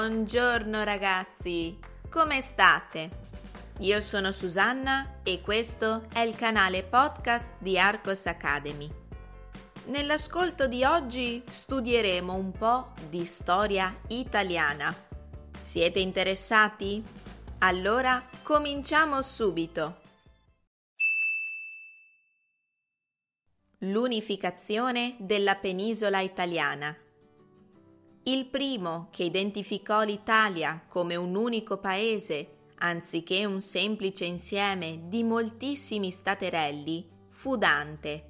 Buongiorno ragazzi, come state? Io sono Susanna e questo è il canale podcast di Arcos Academy. Nell'ascolto di oggi studieremo un po' di storia italiana. Siete interessati? Allora cominciamo subito! L'unificazione della penisola italiana. Il primo che identificò l'Italia come un unico paese, anziché un semplice insieme di moltissimi staterelli, fu Dante.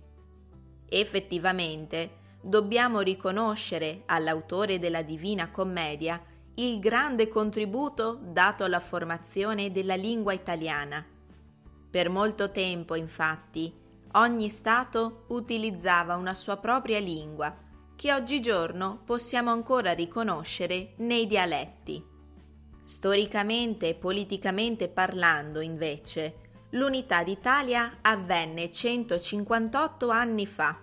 Effettivamente, dobbiamo riconoscere all'autore della Divina Commedia il grande contributo dato alla formazione della lingua italiana. Per molto tempo, infatti, ogni Stato utilizzava una sua propria lingua, che oggigiorno possiamo ancora riconoscere nei dialetti. Storicamente e politicamente parlando, invece, l'unità d'Italia avvenne 158 anni fa.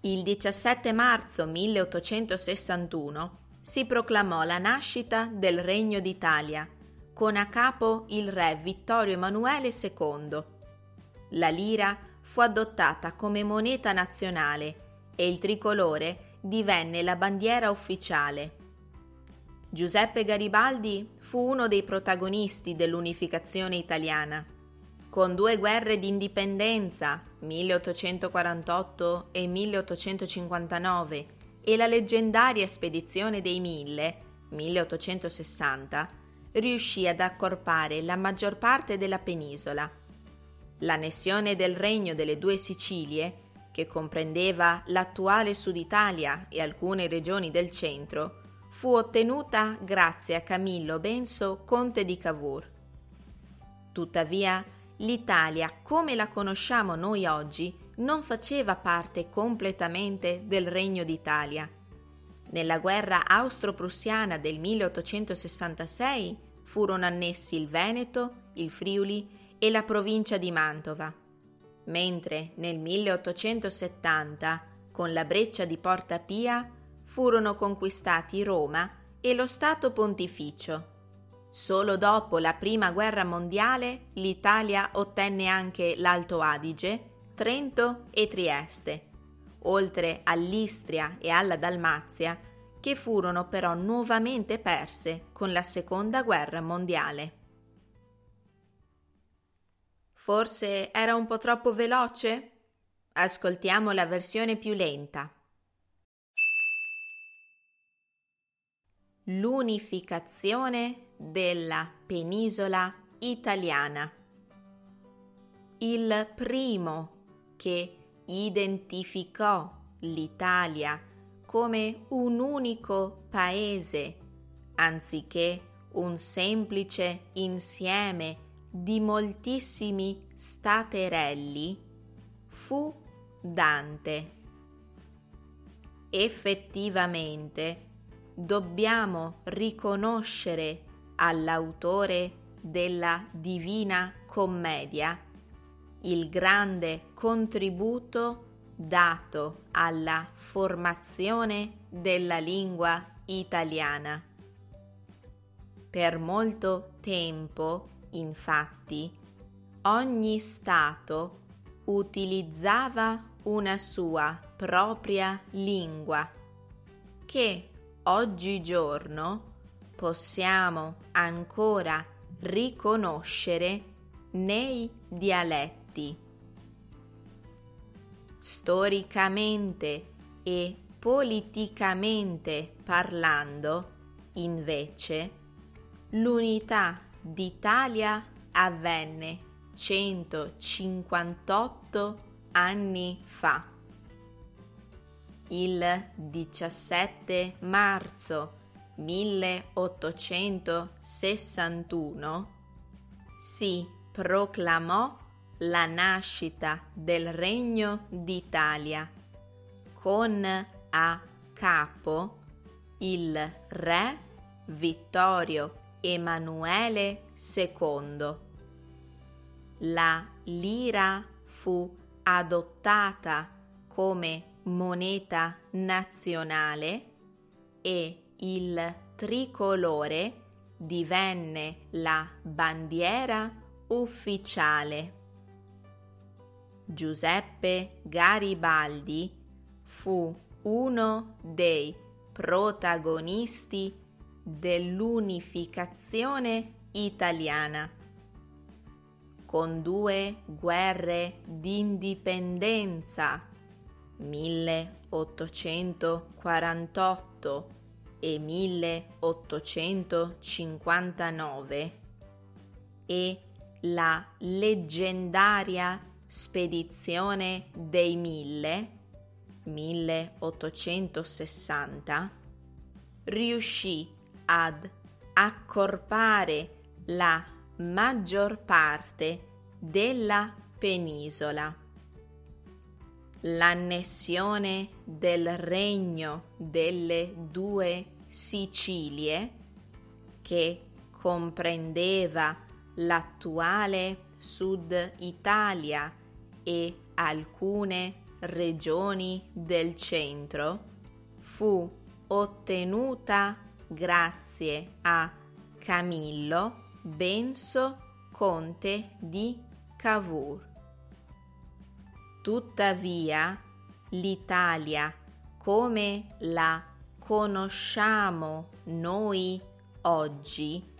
Il 17 marzo 1861 si proclamò la nascita del Regno d'Italia, con a capo il re Vittorio Emanuele II. La lira fu adottata come moneta nazionale e il tricolore divenne la bandiera ufficiale. Giuseppe Garibaldi fu uno dei protagonisti dell'unificazione italiana. Con due guerre di indipendenza, 1848 e 1859, e la leggendaria spedizione dei Mille, 1860, riuscì ad accorpare la maggior parte della penisola. L'annessione del Regno delle Due Sicilie, che comprendeva l'attuale Sud Italia e alcune regioni del centro, fu ottenuta grazie a Camillo Benso Conte di Cavour. Tuttavia, l'Italia, come la conosciamo noi oggi, non faceva parte completamente del Regno d'Italia. Nella guerra austro-prussiana del 1866 furono annessi il Veneto, il Friuli e la provincia di Mantova, mentre nel 1870, con la breccia di Porta Pia, furono conquistati Roma e lo Stato Pontificio. Solo dopo la Prima Guerra Mondiale l'Italia ottenne anche l'Alto Adige, Trento e Trieste, oltre all'Istria e alla Dalmazia, che furono però nuovamente perse con la Seconda Guerra Mondiale. Forse era un po' troppo veloce? Ascoltiamo la versione più lenta. L'unificazione della penisola italiana. Il primo che identificò l'Italia come un unico paese, anziché un semplice insieme di moltissimi staterelli, fu Dante. Effettivamente, dobbiamo riconoscere all'autore della Divina Commedia il grande contributo dato alla formazione della lingua italiana. Per molto tempo, infatti, ogni Stato utilizzava una sua propria lingua, che oggigiorno possiamo ancora riconoscere nei dialetti. Storicamente e politicamente parlando, invece, l'unità d'Italia avvenne 158 anni fa. Il 17 marzo 1861 si proclamò la nascita del Regno d'Italia, con a capo il re Vittorio Emanuele II. La lira fu adottata come moneta nazionale e il tricolore divenne la bandiera ufficiale. Giuseppe Garibaldi fu uno dei protagonisti dell'unificazione italiana. Con 2 guerre d'indipendenza, 1848 e 1859, e la leggendaria Spedizione dei 1000, 1860, riuscì ad accorpare la maggior parte della penisola. L'annessione del regno delle 2 Sicilie, che comprendeva l'attuale Sud Italia e alcune regioni del centro, fu ottenuta grazie a Camillo Benso Conte di Cavour. Tuttavia, l'Italia come la conosciamo noi oggi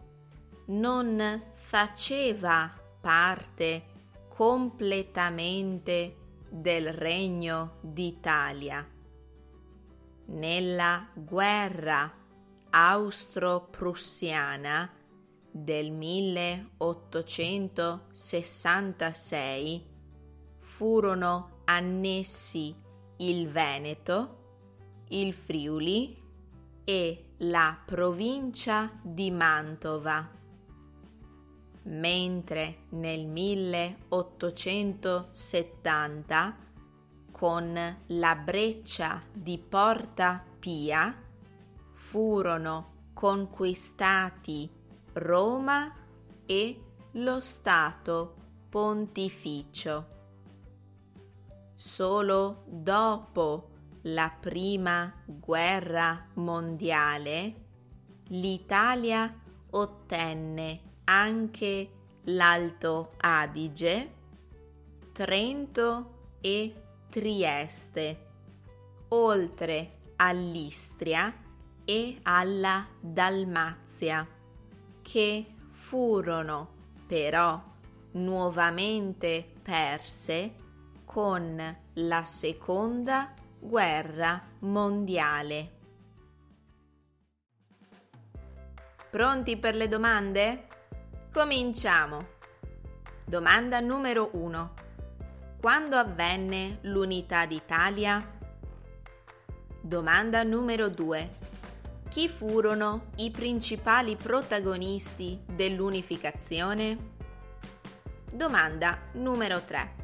non faceva parte completamente del Regno d'Italia. Nella guerra austro-prussiana del 1866 furono annessi il Veneto, il Friuli e la provincia di Mantova, mentre nel 1870, con la breccia di Porta Pia, furono conquistati Roma e lo Stato Pontificio. Solo dopo la Prima Guerra Mondiale, l'Italia ottenne anche l'Alto Adige, Trento e Trieste, oltre all'Istria e alla Dalmazia, che furono però nuovamente perse con la Seconda Guerra Mondiale. Pronti per le domande? Cominciamo! Domanda numero 1. Quando avvenne l'unità d'Italia? Domanda numero 2. Chi furono i principali protagonisti dell'unificazione? Domanda numero 3.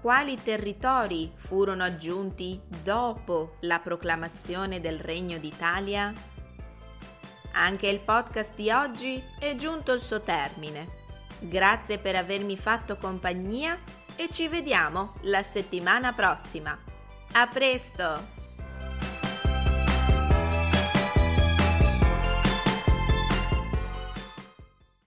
Quali territori furono aggiunti dopo la proclamazione del Regno d'Italia? Anche il podcast di oggi è giunto al suo termine. Grazie per avermi fatto compagnia e ci vediamo la settimana prossima. A presto!